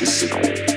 ecstasy.